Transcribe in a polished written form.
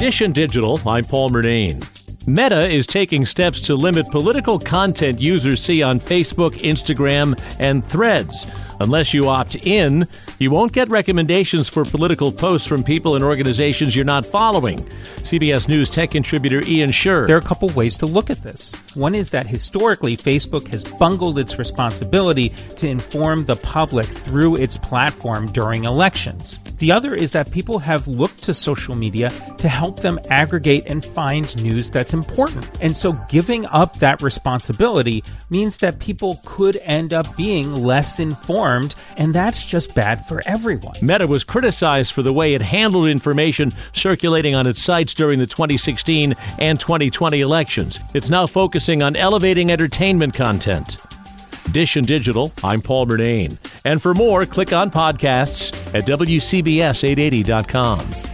Dish and Digital, I'm Paul Murnane. Meta is taking steps to limit political content users see on Facebook, Instagram, and Threads. Unless you opt in, you won't get recommendations for political posts from people and organizations you're not following. CBS News tech contributor Ian Sherr. There are a couple ways to look at this. One is that historically, Facebook has bungled its responsibility to inform the public through its platform during elections. The other is that people have looked to social media to help them aggregate and find news that's important. And so giving up that responsibility means that people could end up being less informed. And that's just bad for everyone. Meta was criticized for the way it handled information circulating on its sites during the 2016 and 2020 elections. It's now focusing on elevating entertainment content. Dish and Digital, I'm Paul Murnane. And for more, click on podcasts at WCBS880.com.